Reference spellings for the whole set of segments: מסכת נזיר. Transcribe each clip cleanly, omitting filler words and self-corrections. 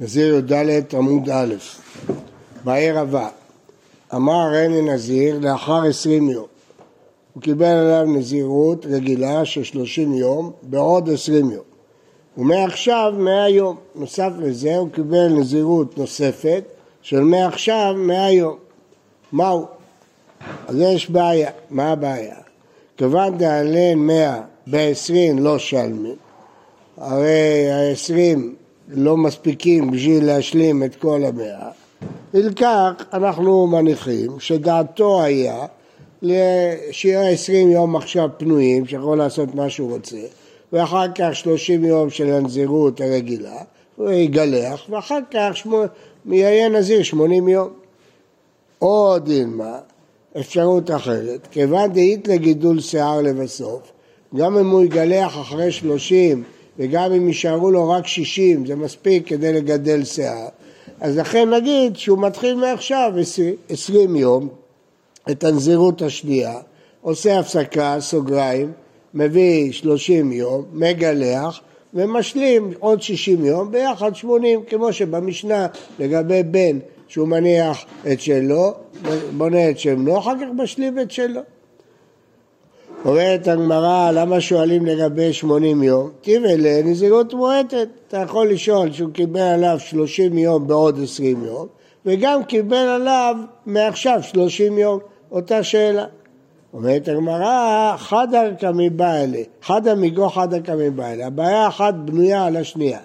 נזיר י"ד עמוד א', בעיר הבא. אמר הריני נזיר לאחר 20 יום. הוא קיבל עליו נזירות רגילה של 30 יום בעוד 20 יום. ומעכשיו 100 יום. נוסף לזה הוא קיבל נזירות נוספת של מעכשיו 100 יום. מהו? אז יש בעיה. מה הבעיה? כיוון דעלן 100 ב-20 לא שלמים. הרי ה-20 לא מספיקים בשביל להשלים את כל 100. ולכך אנחנו מניחים שדעתו היה שיהיה 20 יום עכשיו פנויים, שיכול לעשות מה שהוא רוצה, ואחר כך 30 יום של הנזירות הרגילה, הוא יגלח, ואחר כך יהיה נזיר 80 יום. או דילמה, אפשרות אחרת, כיוון דאית לגידול שיער לבסוף, גם אם הוא יגלח אחרי 30 וגם אם יישארו לו רק 60, זה מספיק כדי לגדל שיער, אז לכן נגיד שהוא מתחיל מעכשיו 20 יום, את הנזירות השנייה, עושה הפסקה, סוגריים, מביא 30 יום, מגלח, ומשלים עוד 60 יום, ביחד 80, כמו שבמשנה לגבי בן, שהוא מניח את שלו, בונה את שלו, אחר כך משלים את שלו. אומרת הגמרא, למה שואלים לגבי 80 יום? תיבלה, נזירות מועטת. אתה יכול לשאול שהוא קיבל עליו 30 יום בעוד 20 יום, וגם קיבל עליו מעכשיו 30 יום. אותה שאלה. אומרת הגמרא, חדה כמיבעלה, חדה מגו חדה כמיבעלה. הבעיה אחת בנויה על השנייה.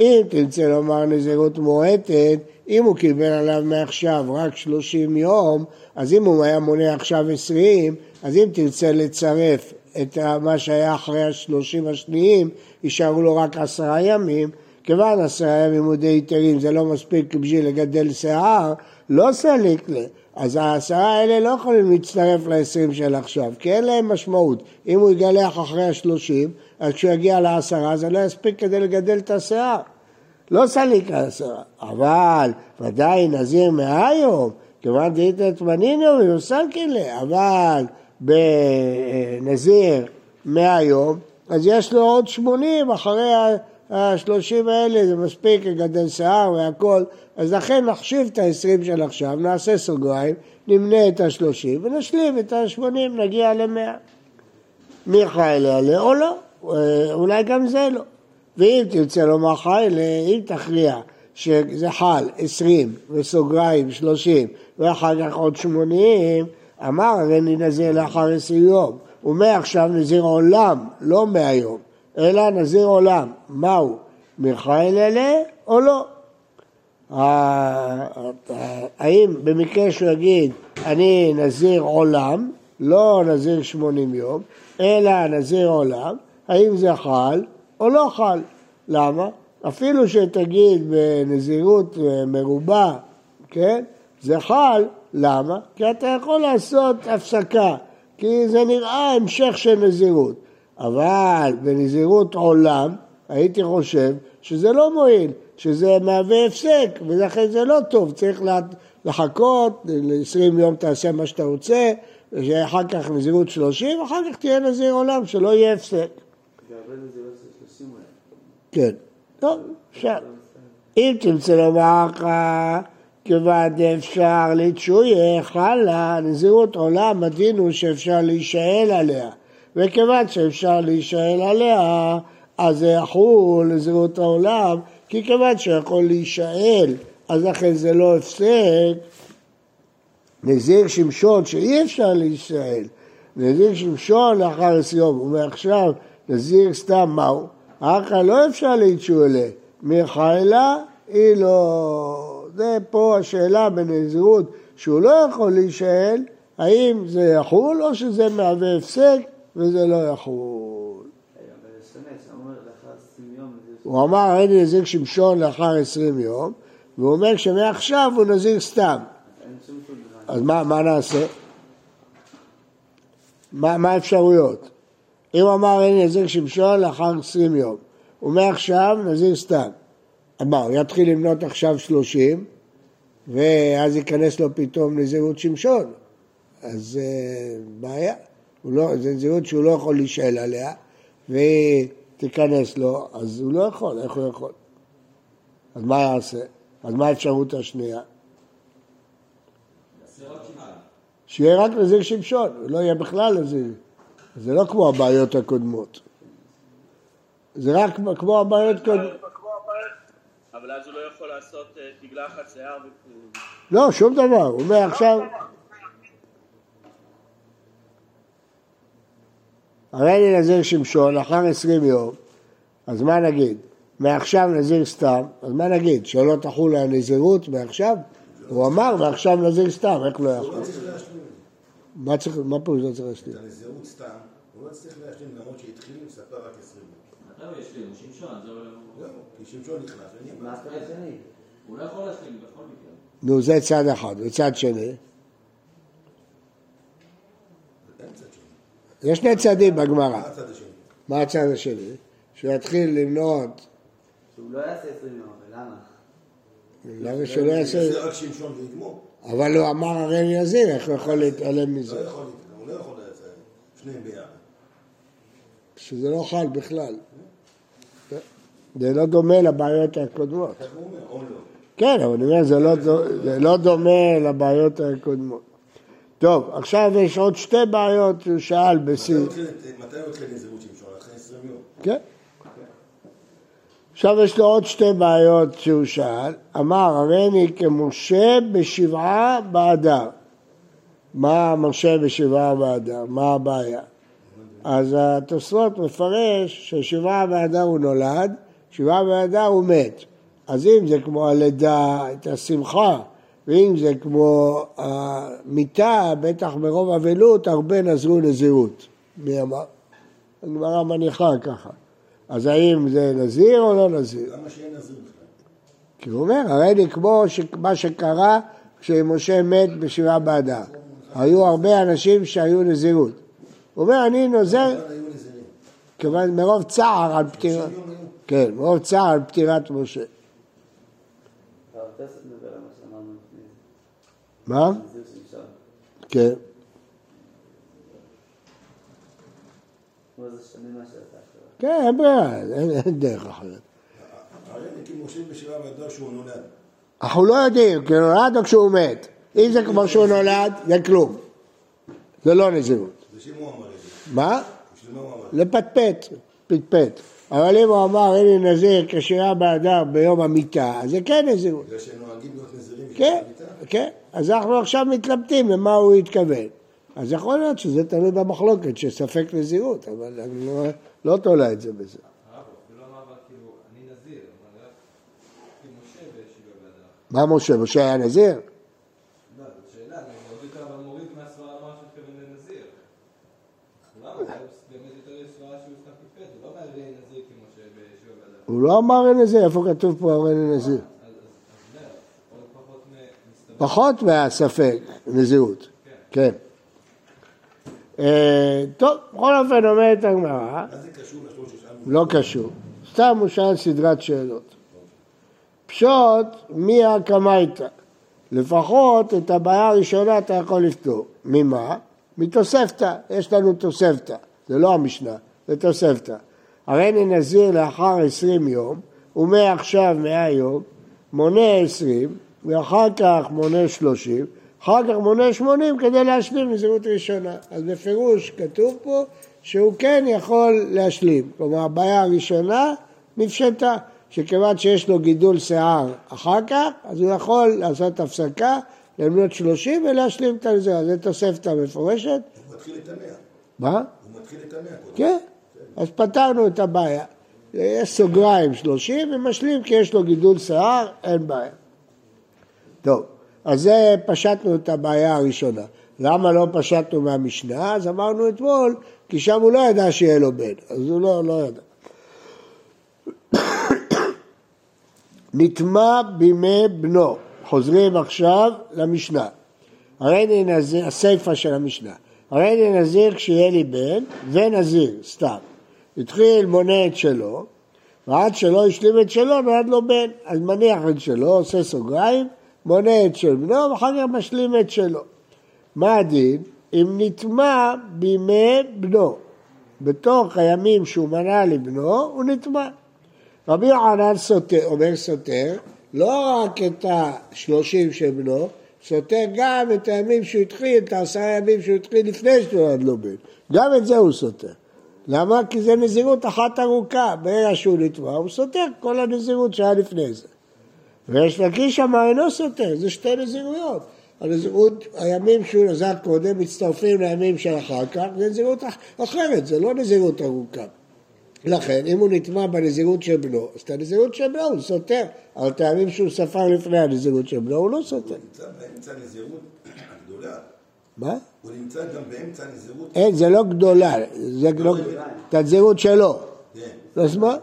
אם תמצא לומר נזירות מועטת, אם הוא קיבל עליו מעכשיו רק 30 יום, אז אם הוא היה מונה עכשיו 20, אז אם תרצה לצרף את מה שהיה אחרי ה-30 השניים, יישארו לו רק 10 ימים, כיוון 10 ימים הוא די יתרים, זה לא מספיק בשביל לגדל שיער, לא סליק לה. אז ה10 האלה לא יכולים להצטרף ל20 של עכשיו, כי אין להם משמעות. אם הוא יגלח אחרי ה-30, אז כשהוא יגיע ל10, זה לא יספיק כדי לגדל את השיער. לא סליק ה10, אבל ודאי נזיר מהיום, כיוון דהית את מנינו, יוסל כלה, אבל בנזיר 100 יום, אז יש לו עוד 80, אחרי ה-30 האלה זה מספיק לגדל שיער והכל, אז לכן נחשיב את ה-20 של עכשיו, נעשה סוגריים, נמנה את ה-30 ונשלים את ה-80, נגיע ל-100. מי חי לעלה או לא, אולי גם זה לא. ואם תרצה לומר חי, אם תכריע שזה חל 20 וסוגריים 30 ואחר כך עוד 80, אמר הריני נזיר לאחר 20 יום, ומעכשיו נזיר עולם, לא מהיום, אלא נזיר עולם, מהו? מיכאל אלה או לא? האם במקרה שהוא יגיד, אני נזיר עולם, לא נזיר 80 יום, אלא נזיר עולם, האם זה חל או לא חל? למה? אפילו שתגיד בנזירות מרובה, כן? זה חל, למה? כי אתה יכול לעשות הפסקה, כי זה נראה המשך של נזירות. אבל בנזירות עולם, הייתי חושב שזה לא מועיל, שזה מהווה הפסק, ולכן זה לא טוב, צריך לחכות, 20 יום תעשה מה שאתה רוצה, ואחר כך נזירות 30, אחר כך תהיה נזיר עולם, שלא יהיה הפסק. זה הרבה נזירות 30 יום. כן. טוב, אפשר. אם תמצא לומר לך, כיוון אפשר להתשויך, חלה, נזירות עולם, מדינו שאפשר להישאל עליה. וכיוון שאפשר להישאל עליה, אז זה יחול נזירות העולם, כי כיוון שיכול להישאל, אז לכן זה לא הפסק. נזיר שמשון שאי אפשר להישאל, נזיר שמשון לאחר הסיום, ומעכשיו נזיר סתם מהו? אחר לא אפשר להתשואלה, מחיילה היא לא. זה פה השאלה בנזירות שהוא לא יכול להישאל, האם זה יחול או שזה מהווה הפסק וזה לא יחול. הוא אמר אין נזיר שמשון לאחר 20 יום, והוא אומר שמעכשיו הוא נזיר סתם. אז מה נעשה? מה האפשרויות? אם אמר אין נזיר שמשון לאחר 20 יום, ומעכשיו נזיר סתם. אמר, יתחיל למנות עכשיו 30, ואז ייכנס לו פתאום נזירות שמשון. אז בעיה, זה נזירות שהוא לא יכול להישאל עליה, ותיכנס לו, אז הוא לא יכול, איך הוא יכול? אז מה יעשה? אז מה האפשרות השנייה? שיהיה רק נזיר שמשון, לא יהיה בכלל נזיר. זה לא כמו הבעיות הקודמות. זה רק כמו הבעיות קודמות. אבל אז הוא לא יכול לעשות דגלה אחת שיער וכאילו. לא, שום דבר. הוא אומר עכשיו... הרי אני נזיר שמשון, אחר 20 יום, אז מה נגיד? מעכשיו נזיר סתם, אז מה נגיד? שלא תחול הנזירות מעכשיו? הוא אמר, ועכשיו נזיר סתם, איך לא יכול? מה צריך להשלים? מה פרוש לא צריך להשלים? את הנזירות סתם, הוא לא צריך להשלים, למרות שהתחיל עם ספר רק 20 יום. אתה לא ישלים, הוא שמשון, זה לא... לא, כי שמשון נכנס, אני... מה הספר השני? הוא לא יכול להשלים, בכל מכן. נו, זה צד אחד, וצד שני. יש שני צעדים בגמרא. מה הצד השני? שהוא יתחיל למנות... שהוא לא יעשה 20 יום, ולמה? למה שלא יעשה... זה רק שמשון ויגמור. אבל הוא אמר הרי נזיר, איך הוא יכול להתעלם מזה? הוא לא יכול להתעלם, הוא לא יכול לעשות שניהם ביחד. שזה לא חל בכלל. זה לא דומה לבעיות הקודמות. כך הוא אומר, או לא. כן, אבל אני אומר, זה לא דומה לבעיות הקודמות. טוב, עכשיו יש עוד שתי בעיות, הוא שאל בסי. מתי הולכים לזירות שמשון? אחרי 20 יום. כן. עכשיו יש לו עוד שתי בעיות שהוא שאל. אמר, הרי אני כמשה בשבעה באדר. מה משה בשבעה באדר? מה הבעיה? אז התוספות מפרש ששבעה באדר הוא נולד, שבעה באדר הוא מת. אז אם זה כמו הלידה, את השמחה, ואם זה כמו המיטה, בטח מרוב אבלות, הרבה נזרו נזירות. מי אמר? הגמרא מניחה ככה. אז האם זה נזיר או לא נזיר? למה שיהיה נזיר בכלל? כי הוא אומר, הרי לי כמו מה שקרה כשמשה מת בשבעה באדר. היו הרבה אנשים שהיו נזירות. הוא אומר, אני נוזר... כיוון מרוב צער על פטירת... כן, מרוב צער על פטירת משה. מה? כן. כן, אין ברירה, אין דרך אחרת. הרי נקים משה בשבעה באדר שהוא נולד. אנחנו לא יודעים, כי נולד או כשהוא מת. אם זה כמו שהוא נולד, זה כלום. זה לא נזירות. בשביל מה הוא אמר את זה? מה? בשביל מה הוא אמר? לפטפט, פטפט. אבל אם הוא אמר, הנה נזיר כשבעה באדר ביום המיטה, אז זה כן נזירות. זה שנוהגים להיות נזירים בשביל המיטה? כן, אז אנחנו עכשיו מתלבטים למה הוא התכוון. אז יכול להיות שזה תלוי במחלוקת, שספק נזירות, אבל אני לא תולה את זה בזה. הרב, הוא לא אמר, כאילו, אני נזיר, אבל רק כמשה בשבעה באדר. מה משה? משה היה נזיר? לא, זו שאלה, אני עוד יותר במוריד מהסברה אמר שתכוון לנזיר. למה? זה באמת יותר סברה שהוא סתקיפת, הוא לא אמר אין נזיר כמשה בשבעה באדר. הוא לא אמר אין נזיר, איפה כתוב פה אין נזיר? פחות מהספק נזירות. כן. טוב, בכל אופן אומרת הגמרא. מה זה קשור לשאול ששאל? לא קשור. סתם הוא שאל סדרת שאלות. פשוט, מי הקמייתא? לפחות את הבעיה הראשונה אתה יכול לפתור. ממה? מתוספתא. יש לנו תוספתא. זה לא המשנה, זה תוספתא. הרי אני נזיר לאחר 20 יום, ומעכשיו 100 יום, מונה 20, ואחר כך מונה 30, אחר כך מונה 80 כדי להשלים נזירות ראשונה. אז בפירוש כתוב פה שהוא כן יכול להשלים. כלומר, הבעיה הראשונה נפשטה, שכיוון שיש לו גידול שיער אחר כך, אז הוא יכול לעשות הפסקה, למנות 30 ולהשלים את הנזירות. זה תוספת המפורשת. הוא מתחיל את המאה. מה? הוא מתחיל את המאה. כן, אז פתרנו את הבעיה. יש סוגריים 30 ומשלים כי יש לו גידול שיער, אין בעיה. טוב, אז זה פשטנו את הבעיה הראשונה. למה לא פשטנו מהמשנה? אז אמרנו אתמול, כי שם הוא לא ידע שיהיה לו בן, אז הוא לא ידע. נטמא בימי בנו. חוזרים עכשיו למשנה. הרי נזיר, הסיפה של המשנה. הרי נזיר כשיהיה לי בן, ונזיר, סתם. התחיל מונה את שלו, ועד שלא השלים את שלו, נולד לו בן. אז מניח את שלו, עושה סוגריים, מונה את של בנו, ואחר כך משלים את שלו. מה הדין? אם נטמא בימי בנו, בתוך הימים שהוא מנה לבנו, הוא נטמא. רבי יוחנן אומר סותר, לא רק את ה-30 של בנו, סותר גם את הימים שהוא התחיל, את ה10 ימים שהוא התחיל לפני שנולד לו בן. גם את זה הוא סותר. למה? כי זה נזירות אחת ארוכה, ברגע שהוא נטבע, הוא סותר כל הנזירות שהיה לפני זה. ויש לקיש אמר אינו סותר, זה שתי נזירויות. הנזירות, הימים שהוא נזר קודם מצטרפים לימים של אחר כך, זה נזירות אחרת, זה לא נזירות ארוכה. לכן, אם הוא נטבע בנזירות של בנו, אז את הנזירות של בנו הוא סותר, אבל את הימים שהוא ספר לפני הנזירות של בנו הוא לא סותר. הוא נמצא נזירות הגדולה. מה? הוא נמצא גם באמצע נזירות. אין, זה לא גדולה, זה לא את הנזירות שלו. כן. אז מה?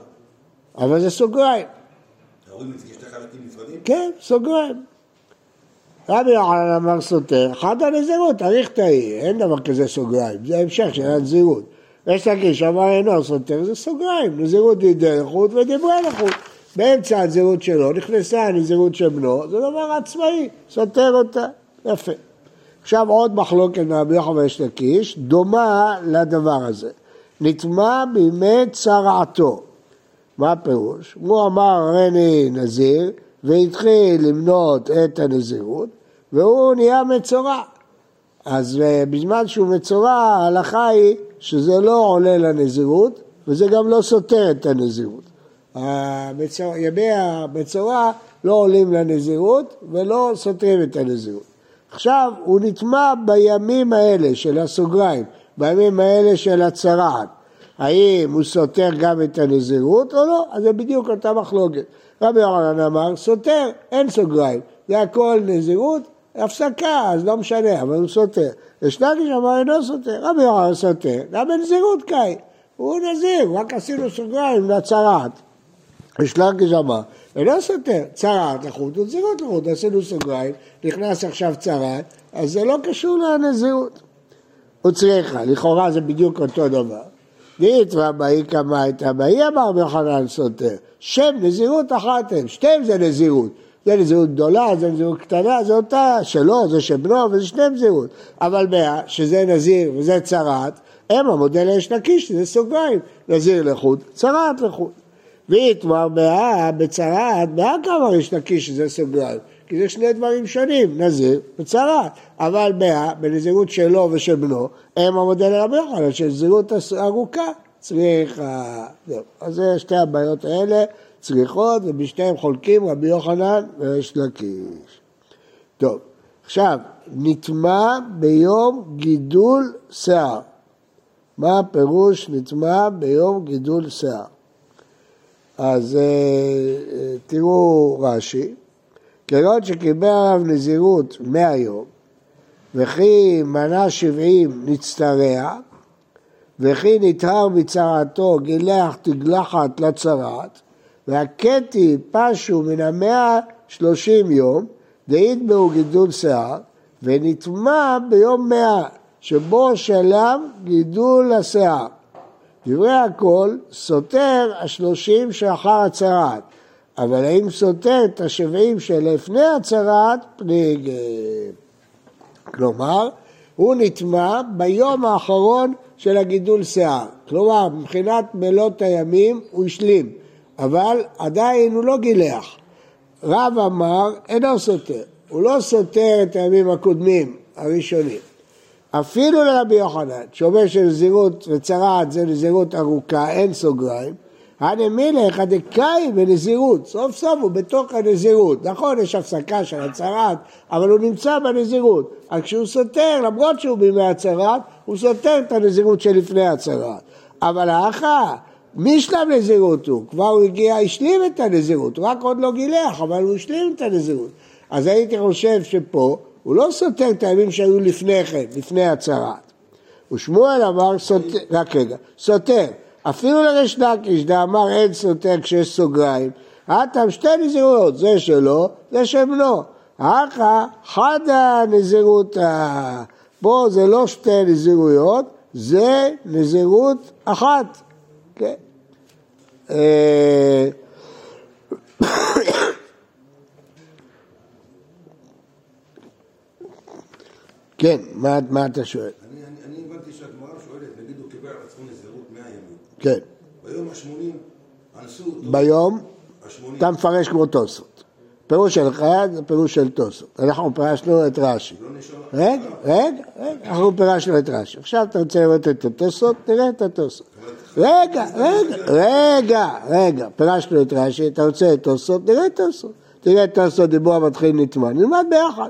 אבל זה סוגריים. תאורים את זה כשתי חלקים נפרדים? כן, סוגריים. רבי יוחנן אמר סותר, אחת הנזירות, אריך תאי, אין דבר כזה סוגריים, זה המשך של הנזירות. יש לקיש אמר אינו סותר, זה סוגריים, נזירות דידי לחוט ודיברי לחוט. באמצע הנזירות שלו נכנסה הנזירות של בנו, זה דבר עצמאי, סותר אותה, יפה. עכשיו עוד מחלוקת רבי יוחנן ויש לקיש, דומה לדבר הזה. נטמא בימי צרעתו. מה הפירוש? הוא אמר הריני נזיר, והתחיל למנות את הנזירות, והוא נהיה מצורע. אז בזמן שהוא מצורע, ההלכה היא שזה לא עולה לנזירות, וזה גם לא סותר את הנזירות. ימי המצורע לא עולים לנזירות, ולא סותרים את הנזירות. עכשיו הוא נטמא בימים האלה של הסוגריים, בימים האלה של הצרעת. האם הוא סותר גם את הנזירות או לא? אז זה בדיוק אותה מחלוקת. רבי יוחנן אמר, סותר, אין סוגריים, זה הכל נזירות, הפסקה, אז לא משנה, אבל הוא סותר. אשנגי שאמר, אינו סותר, רבי יוחנן סותר, גם בנזירות קאי, הוא נזיר, רק עשינו סוגריים לצרעת. אשנגי שאמר, אינו סותר, צרעת לחוט ונזירות לחוט, עשינו סוגריים, נכנס עכשיו צרעת, אז זה לא קשור לנזירות. וצריכה, לכאורה זה בדיוק אותו דבר. נתרא באי כמה הייתה באי, אמר רבי יוחנן סותר, שם נזירות אחת הם, שתיהם זה נזירות, זה נזירות גדולה, זה נזירות קטנה, זה אותה שלו, זה שבנו, וזה שני נזירות, אבל מה, שזה נזיר וזה צרעת, הם המודל יש לקיש, זה סוגריים, נזיר לחוד, צרעת לחוד, ויתמר מה, בצרעת, מה כמה יש לקיש, זה סוגריים, כי זה שני דברים שונים, נזיר וצרעת, אבל מה, בנזירות שלו ושל בנו, הם המודל רבי יוחנן, שנזירות ארוכה, צריך, אז זה שתי הבעיות האלה, צריכות, ובשתיהם חולקים רבי יוחנן ויש לקיש. טוב, עכשיו, נטמא ביום גידול שיער. מה הפירוש נטמא ביום גידול שיער? אז תראו רש"י, כיוון שקיבל עליו נזירות 100 יום, וכי מנה 70 נצטרע, וכי נטהר בצרעתו גילח תגלחת לצרעת, והקטי פשו מן 130 יום, דאית בהו גידול שיער, ונטמא ביום 100, שבו שלם גידול השיער. דברי הכל סותר 30 שאחר הצרעת, אבל האם סותר את 70 שלפני הצרעת פליג. כלומר, הוא נטמא ביום האחרון של הגידול שיער. כלומר, מבחינת מלות הימים הוא השלים, אבל עדיין הוא לא גילח. רב אמר, אינו סותר. הוא לא סותר את הימים הקודמים, הראשונים. אפילו לרבי יוחנן, שאומר שנזירות וצרעת זה נזירות ארוכה, אין סוגריים, הנמילך הדקאי בנזירות, סוף סוף הוא בתוך הנזירות. נכון, יש הפסקה של הצרעת, אבל הוא נמצא בנזירות. אז כשהוא סותר, למרות שהוא בימי הצרעת, הוא סותר את הנזירות שלפני הצרעת. אבל האחר, משלב נזירות הוא, כבר הוא הגיע, השלים את הנזירות, רק עוד לא גילח, אבל הוא השלים את הנזירות. אז הייתי חושב שפה, הוא לא סותר את הימים שהיו לפני כן, לפני הצרעת. ושמואל אמר, סותר, רק רגע, סותר. אפילו לריש לקיש, דאמר אין סותר כשיש סוגריים, אתם שתי נזירויות, זה שלו, זה שבנו. אחר חד הנזירות, פה זה לא שתי נזירויות, זה נזירות אחת. כן. כן, מה אתה שואל? אני הבנתי שהגמרא שואלת, נגיד הוא קיבל על עצמו נזירות 100 ימים. כן. ביום ה-80, ביום, אתה מפרש כמו תוספות. פירוש של חד, פירוש של תוספות. אנחנו פירשנו את רש"י. רגע, אנחנו פירשנו את רש"י. עכשיו אתה רוצה לראות את התוספות, תראה את התוספות. רגע, פירשנו את רש"י, אתה רוצה את התוספות, תראה את התוספות. תראה את התוספות, דיבור מתחיל נטמא. נלמד ביחד.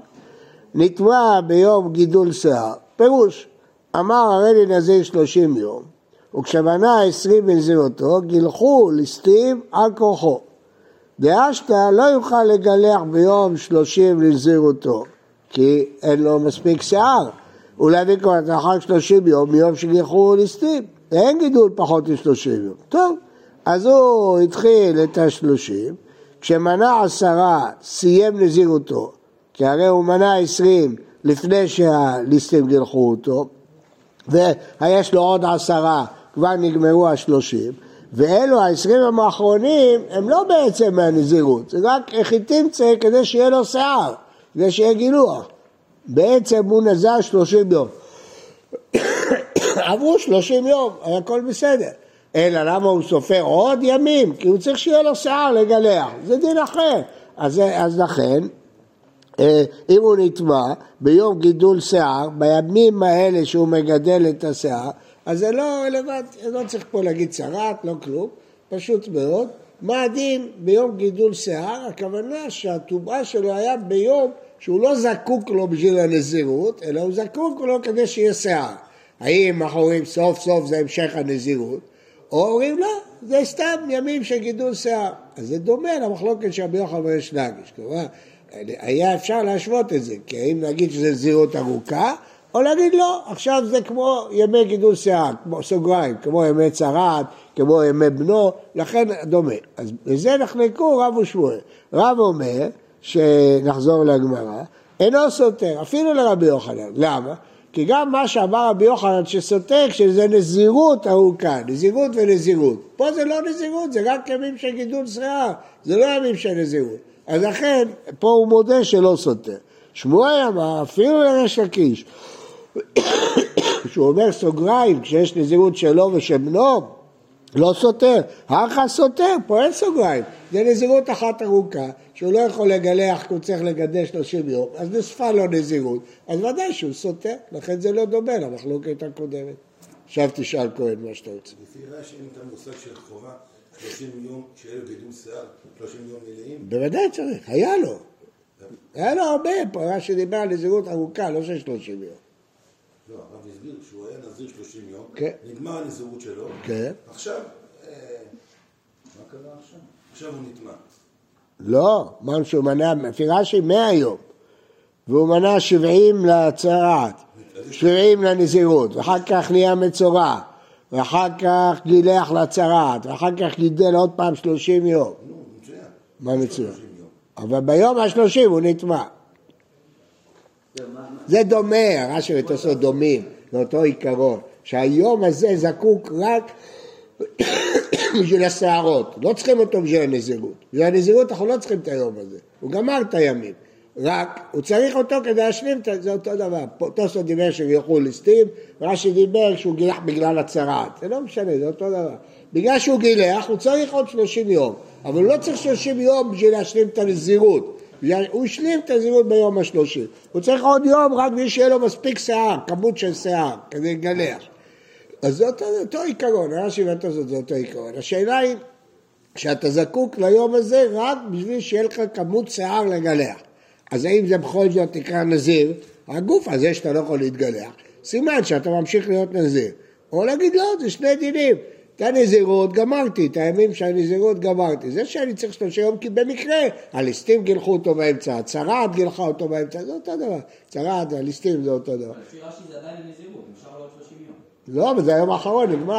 נטמא ביום גידול שיער. פירוש, אמר הרי לנזיר 30 יום, וכשמנה 20 בנזירותו, גילחו ליסטים על כוחו. דאשתא לא יוכל לגלח ביום 30 לנזירותו, כי אין לו מספיק שיער. אולי ביקורת לאחר 30 יום, מיום שגילחו ליסטים. אין גידול פחות מ-30 יום. טוב, אז הוא התחיל את ה-30, כשמנה 10 סיים נזירותו, כי הרי הוא מנה 20 לפני שהליסטים גילחו אותו, ויש לו עוד 10, כבר נגמרו 30, ואלו 20 האחרונים הם לא בעצם מהנזירות, זה רק חיטים צריך כדי שיהיה לו שיער, כדי שיהיה גילוח. בעצם הוא נזר 30 יום. עברו 30 יום, הכל בסדר. אלא למה הוא סופר עוד ימים? כי הוא צריך שיהיה לו שיער לגלח, זה דין אחר. אז לכן, אם הוא נטמא ביום גידול שיער, בימים האלה שהוא מגדל את השיער, אז זה לא רלוונטי, לא צריך פה להגיד שרת, לא כלום, פשוט מאוד. מה הדין ביום גידול שיער? הכוונה שהטומאה שלו היה ביום שהוא לא זקוק לו בשביל הנזירות, אלא הוא זקוק לו כדי שיהיה שיער. האם אנחנו אומרים סוף סוף זה המשך הנזירות, או אומרים לא, זה סתם ימים של גידול שיער. אז זה דומה למחלוקת שרבי יוחנן בריש לקיש, כלומר, היה אפשר להשוות את זה, כי אם נגיד שזה נזירות ארוכה, או להגיד לא, עכשיו זה כמו ימי גידול שיער, כמו סוגריים, כמו ימי צרעת, כמו ימי בנו, לכן דומה. אז בזה נחלקו רב ושמואל. רב אומר, שנחזור לגמרא, אינו סותר, אפילו לרבי יוחנן. למה? כי גם מה שאמר רבי יוחנן שסותר, שזה נזירות ארוכה, נזירות ונזירות. פה זה לא נזירות, זה רק ימים של גידול שיער, זה לא ימים של נזירות. אז לכן, פה הוא מודה שלא סותר. שמואל אמר, אפילו לריש לקיש, שהוא אומר סוגריים, כשיש נזירות שלו ושבנו, לא סותר. האחר סותר, פה אין סוגריים. זה נזירות אחת ארוכה, שהוא לא יכול לגלח, כי הוא צריך לגדל 30 יום, אז נוספה לו נזירות. אז ודאי שהוא סותר, לכן זה לא דומה למחלוקת הקודמת. עכשיו תשאל כהן מה שאתה רוצה. לפי רש"י אין את המושג של חובה, 30 יום שערב גידול שיער, 30 יום מלאים? בוודאי צריך, היה לו. היה לו הרבה פה, רש"י דיבר על נזירות ארוכה, לא של 30 יום. לא, הרב הסביר שהוא היה נזיר 30 יום, נגמר הנזירות שלו, עכשיו, מה קרה עכשיו? עכשיו הוא נטמא. לא, אמרנו שהוא מנה, רש"י 100 יום, והוא מנה 70 לצרעת, 70 לנזירות, ואחר כך נהיה מצורע. ואחר כך גילח לצרעת, ואחר כך גידל עוד פעם 30 יום. מה מצוין? אבל ביום ה-30 הוא נטמא. זה דומה, רש"י ותוספות דומים, לאותו עיקרון, שהיום הזה זקוק רק בשביל השערות, לא צריכים אותו בשביל הנזירות. בשביל הנזירות אנחנו לא צריכים את היום הזה, הוא גמר את הימים. רק הוא צריך אותו כדי להשלים, זה אותו דבר. תוספות דיבר שגילחו ליסטים, רש"י דיבר שהוא גילח בגלל הצרעת. זה לא משנה, זה אותו דבר. בגלל שהוא גילח, הוא צריך עוד 30 יום, אבל הוא לא צריך 30 יום בשביל להשלים את הנזירות. הוא השלים את הנזירות ביום ה-30. הוא צריך עוד יום רק מי שיהיה לו מספיק שיער, כמות של שיער, כדי לגלח. אז זה אותו עיקרון, רש"י ותוספות זה אותו עיקרון. השאלה היא שאתה זקוק ליום הזה רק בשביל שיהיה לך כמות שיער לגלח. אז האם זה בכל זאת נקרא נזיר, הגוף הזה שאתה לא יכול להתגלח, סימן שאתה ממשיך להיות נזיר. או להגיד לא, זה שני דינים. את הנזירות גמרתי, את הימים שהנזירות גמרתי. זה שאני צריך 30 יום, כי במקרה, הליסטים גילחו אותו באמצע, הצרעת גילחה אותו באמצע, זה אותו דבר. צרעת, הליסטים זה אותו דבר. אבל לפי רש"י זה עדיין נזירות, נשאר עוד 30 יום. לא, אבל זה היום האחרון, נגמר.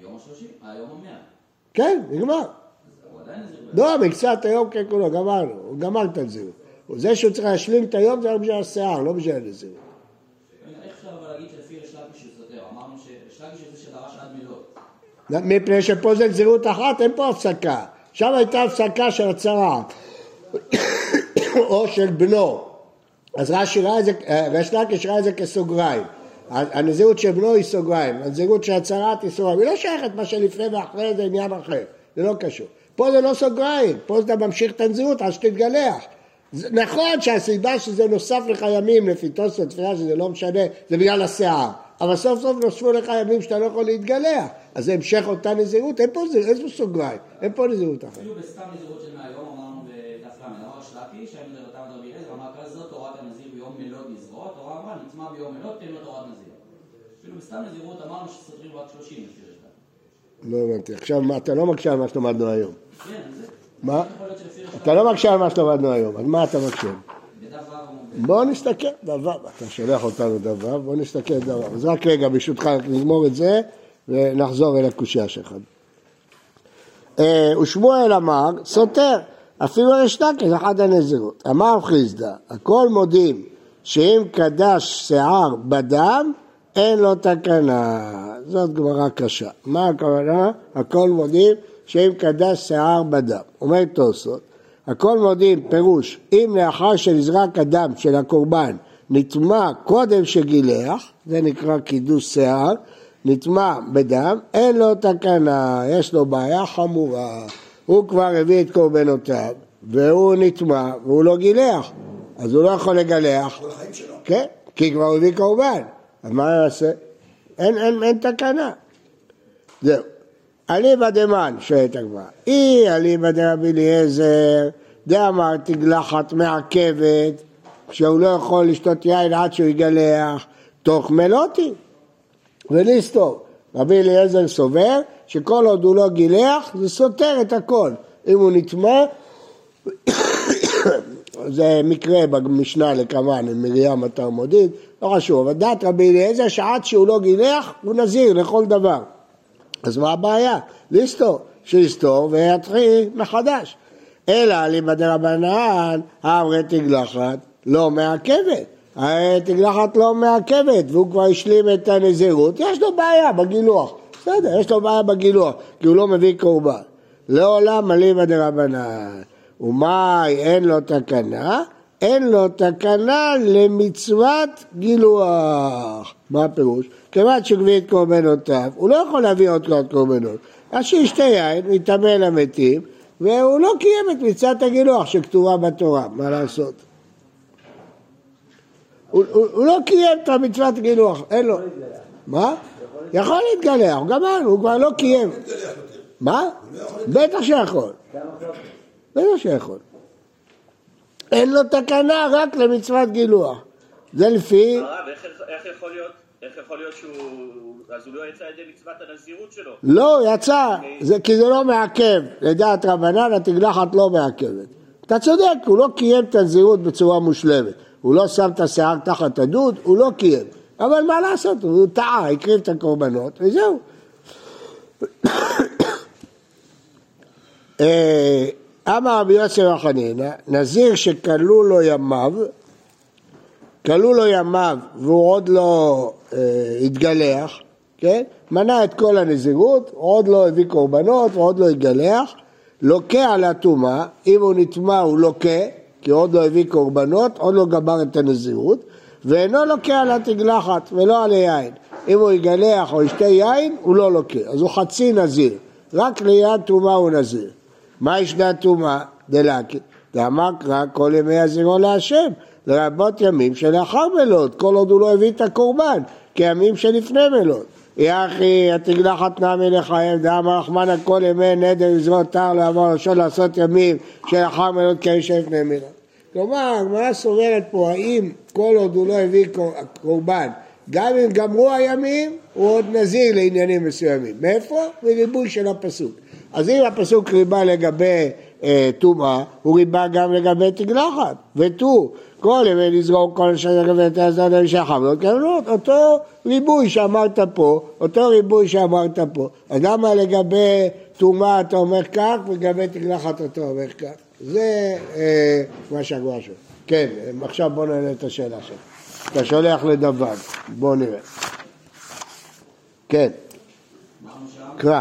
היום ה-30, היום ה-100. כן, נגמר. הוא עדיין נזיר. לא, מקצת היום ככולו, גמרנו, הוא גמר את הנזירות. זה שהוא צריך להשלים את היום, זה לא בשביל השיער, לא בשביל הנזירות. איך אפשר אבל להגיד שלפי ריש לקיש הוא סותר? אמרנו שריש לקיש זה שדרש עד מילות. מפני שפה זה נזירות אחת, אין פה הפסקה. שם הייתה הפסקה של הצרעת, או של בנו. אז ריש לקיש ראה את זה כסוגריים. הנזירות של בנו היא סוגריים, הנזירות של הצרעת היא סוגריים. היא לא שייכת מה שלפני ואחרי זה עניין אחר, זה לא קשור. פה זה לא סוגריים, פה אתה ממשיך תנזירות, אז שתתגלח. נכון שהסיבה שזה נוסף לך ימים, לפי תוספות ספירה שזה לא משנה, זה בגלל השיער. אבל סוף סוף נוספו לך ימים שאתה לא יכול להתגלח. אז זה המשך אותה נזירות, אין פה סוגריים, אין פה נזירות אחרת. אפילו בסתם נזירות של מהיום אמרנו בדף ל"א שלפי, שהיינו לרתם דוד ארז, ואמר כזאת תורת הנזיר ביום מלוד נזרות, תורה אמרה נצמא ביום מלוד, תן לו תורת נזיר. אפילו בסתם נזירות אמרנו שסותרים רק 30 נזיר שלנו. לא הבנתי, עכשיו אתה לא מקשה על מה שלומדנו היום. כן, זה. מה? אתה לא מקשה על מה שלומדנו היום, אז מה אתה מקשה? בוא נסתכל דבר, אתה שולח אותנו דבר, בוא נסתכל דבר. אז רק רגע, בשותך נגמור את זה ונחזור אל הקושיה שלך. ושמואל אמר, סותר, אפילו הרשתק זה אחד הנזירות. אמר חיסדה, הכל מודים שאם קדש שיער בדם, אין לו תקנה. זאת גמרא קשה. מה הכוונה? הכל מודים שאם קדש שיער בדם. אומר תוספות. הכל מודים, פירוש, אם לאחר שנזרק הדם של הקורבן נטמע קודם שגילח, זה נקרא קידוש שיער, נטמע בדם, אין לו תקנה, יש לו בעיה חמורה, הוא כבר הביא את קורבנותיו, והוא נטמע, והוא לא גילח, אז הוא לא יכול לגלח, כן? כי כבר הביא קורבן, אז מה נעשה? אין תקנה, זהו. אליבא דמן, שואלת הגמרא, אליבא דרבי אליעזר, דאמר תגלחת מעכבת, שהוא לא יכול לשתות יין עד שהוא יגלח, תוך מלוטי, ולסתור. רבי אליעזר סובר, שכל עוד הוא לא גילח, זה סותר את הכל. אם הוא נטמא, זה מקרה במשנה לקמן, מרים התרמודית, לא חשוב, אבל דעת רבי אליעזר, שעד שהוא לא גילח, הוא נזיר לכל דבר. אז מה הבעיה? לסתור, שיסתור ויתחיל מחדש. אלא אליבא דרבנן, הרי תגלחת לא מעכבת. הרי תגלחת לא מעכבת, והוא כבר השלים את הנזירות. יש לו בעיה בגילוח. בסדר, יש לו בעיה בגילוח, כי הוא לא מביא קורבן. לעולם אליבא דרבנן. ומה אין לו תקנה? אין לו תקנה למצוות גילוח. מה הפירוש? כמעט שגביא את קורבנותיו, הוא לא יכול להביא עוד קורבנות. אז שישתה יין, יטמא למתים, והוא לא קיים את מצוות הגילוח שכתובה בתורה. מה לעשות? הוא לא קיים את מצוות הגילוח, אין לו. מה? יכול להתגלח, הוא גמר, הוא כבר לא קיים. מה? בטח שיכול. בטח שיכול. אין לו תקנה רק למצוות גילוח. זה לפי... איך יכול להיות שהוא... אז הוא לא יצא ידי מצוות הנזירות שלו? לא, יצא, כי זה לא מעכב. לדעת רבנן, התגלחת לא מעכבת. אתה צודק, הוא לא קיים את הנזירות בצורה מושלמת. הוא לא שם את השיער תחת הדוד, הוא לא קיים. אבל מה לעשות? הוא טעה, הקריב את הקורבנות, וזהו. אמר רבי יוסף החנינה, נזיר שכלו לו ימיו, והוא עוד לא התגלח, כן? מנע את כל הנזירות, עוד לא הביא קורבנות, עוד לא התגלח, לוקה על הטומאה, אם הוא נטמא הוא לוקה, כי עוד לא הביא קורבנות, עוד לא גמר את הנזירות, ואינו לוקה על התגלחת ולא על היין. אם הוא יגלח או ישתה יין, הוא לא לוקה, אז הוא חצי נזיר, רק ליד טומאה הוא נזיר. מה ישנה טומאה? דלקי, דאמר קרא כל ימי הזירו להשם, לרבות ימים שלאחר מלוד, כל עוד הוא לא הביא את הקורבן, כימים שלפני מלוד. יחי, התגלחת נמי לחייב, דאמר רחמנא כל ימי נדר לזרות תר לעבור לשון לעשות ימים שלאחר מלוד כימים שלפני מלוד. כלומר, הגמרא סוברת פה, האם כל עוד הוא לא הביא קורבן, גם אם גמרו הימים, הוא עוד נזיר לעניינים מסוימים. מאיפה? מליבוי של הפסוק. אז אם הפסוק ריבה לגבי טומאה, הוא ריבה גם לגבי תגלחת, וטור. כל ימי נזרוק, כל השנה לגבי תעזרת המשחב, לא קרנות, אותו ריבוי שאמרת פה, אז למה לגבי טומאה אתה אומר כך, ולגבי תגלחת אתה אומר כך? זה מה שהגמרא שואלת. כן, עכשיו בוא נעלה את השאלה שלך. אתה שולח לדבן, בוא נראה. כן, קרא.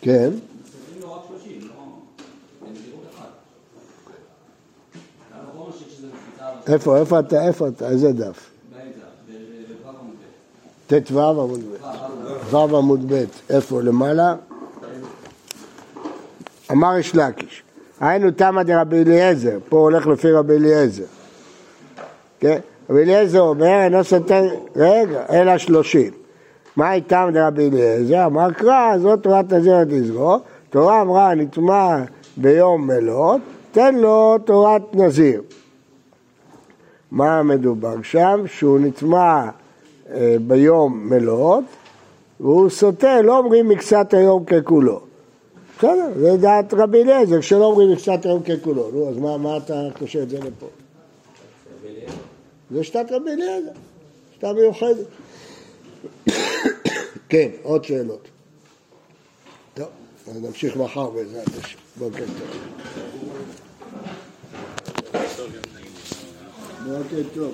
כן. מסתכלים לו רק 30, לא? זה נזירות אחת. אבל לא חושב שזה נזירות אחת. איפה אתה? איזה דף? תתוו עמוד ב'. תתוו עמוד ב'. איפה? למעלה? אמר יש לקיש. היינו תמה דרבי אליעזר. פה הולך לפי רבי אליעזר. כן? רבי אליעזר אומר, אינו סתר, רגע, אלא 30. מה הייתם דרבי אליעזר? אמר קרא, זאת תורת נזיר תזרוע. תורה אמרה, נטמע ביום מלאות, תן לו תורת נזיר. מה מדובר שם? שהוא נטמע ביום מלאות, והוא סוטה, לא אומרים מקצת היום ככולו. בסדר, זה דעת רבי אליעזר, שלא אומרים מקצת היום ככולו. נו, אז מה אתה קושר את זה לפה? זה שתת רבי אליעזר, שתה מיוחדת. כן, עוד שאלות. טוב, אז נמשיך מחר בזה. בוקר טוב. בוקר טוב.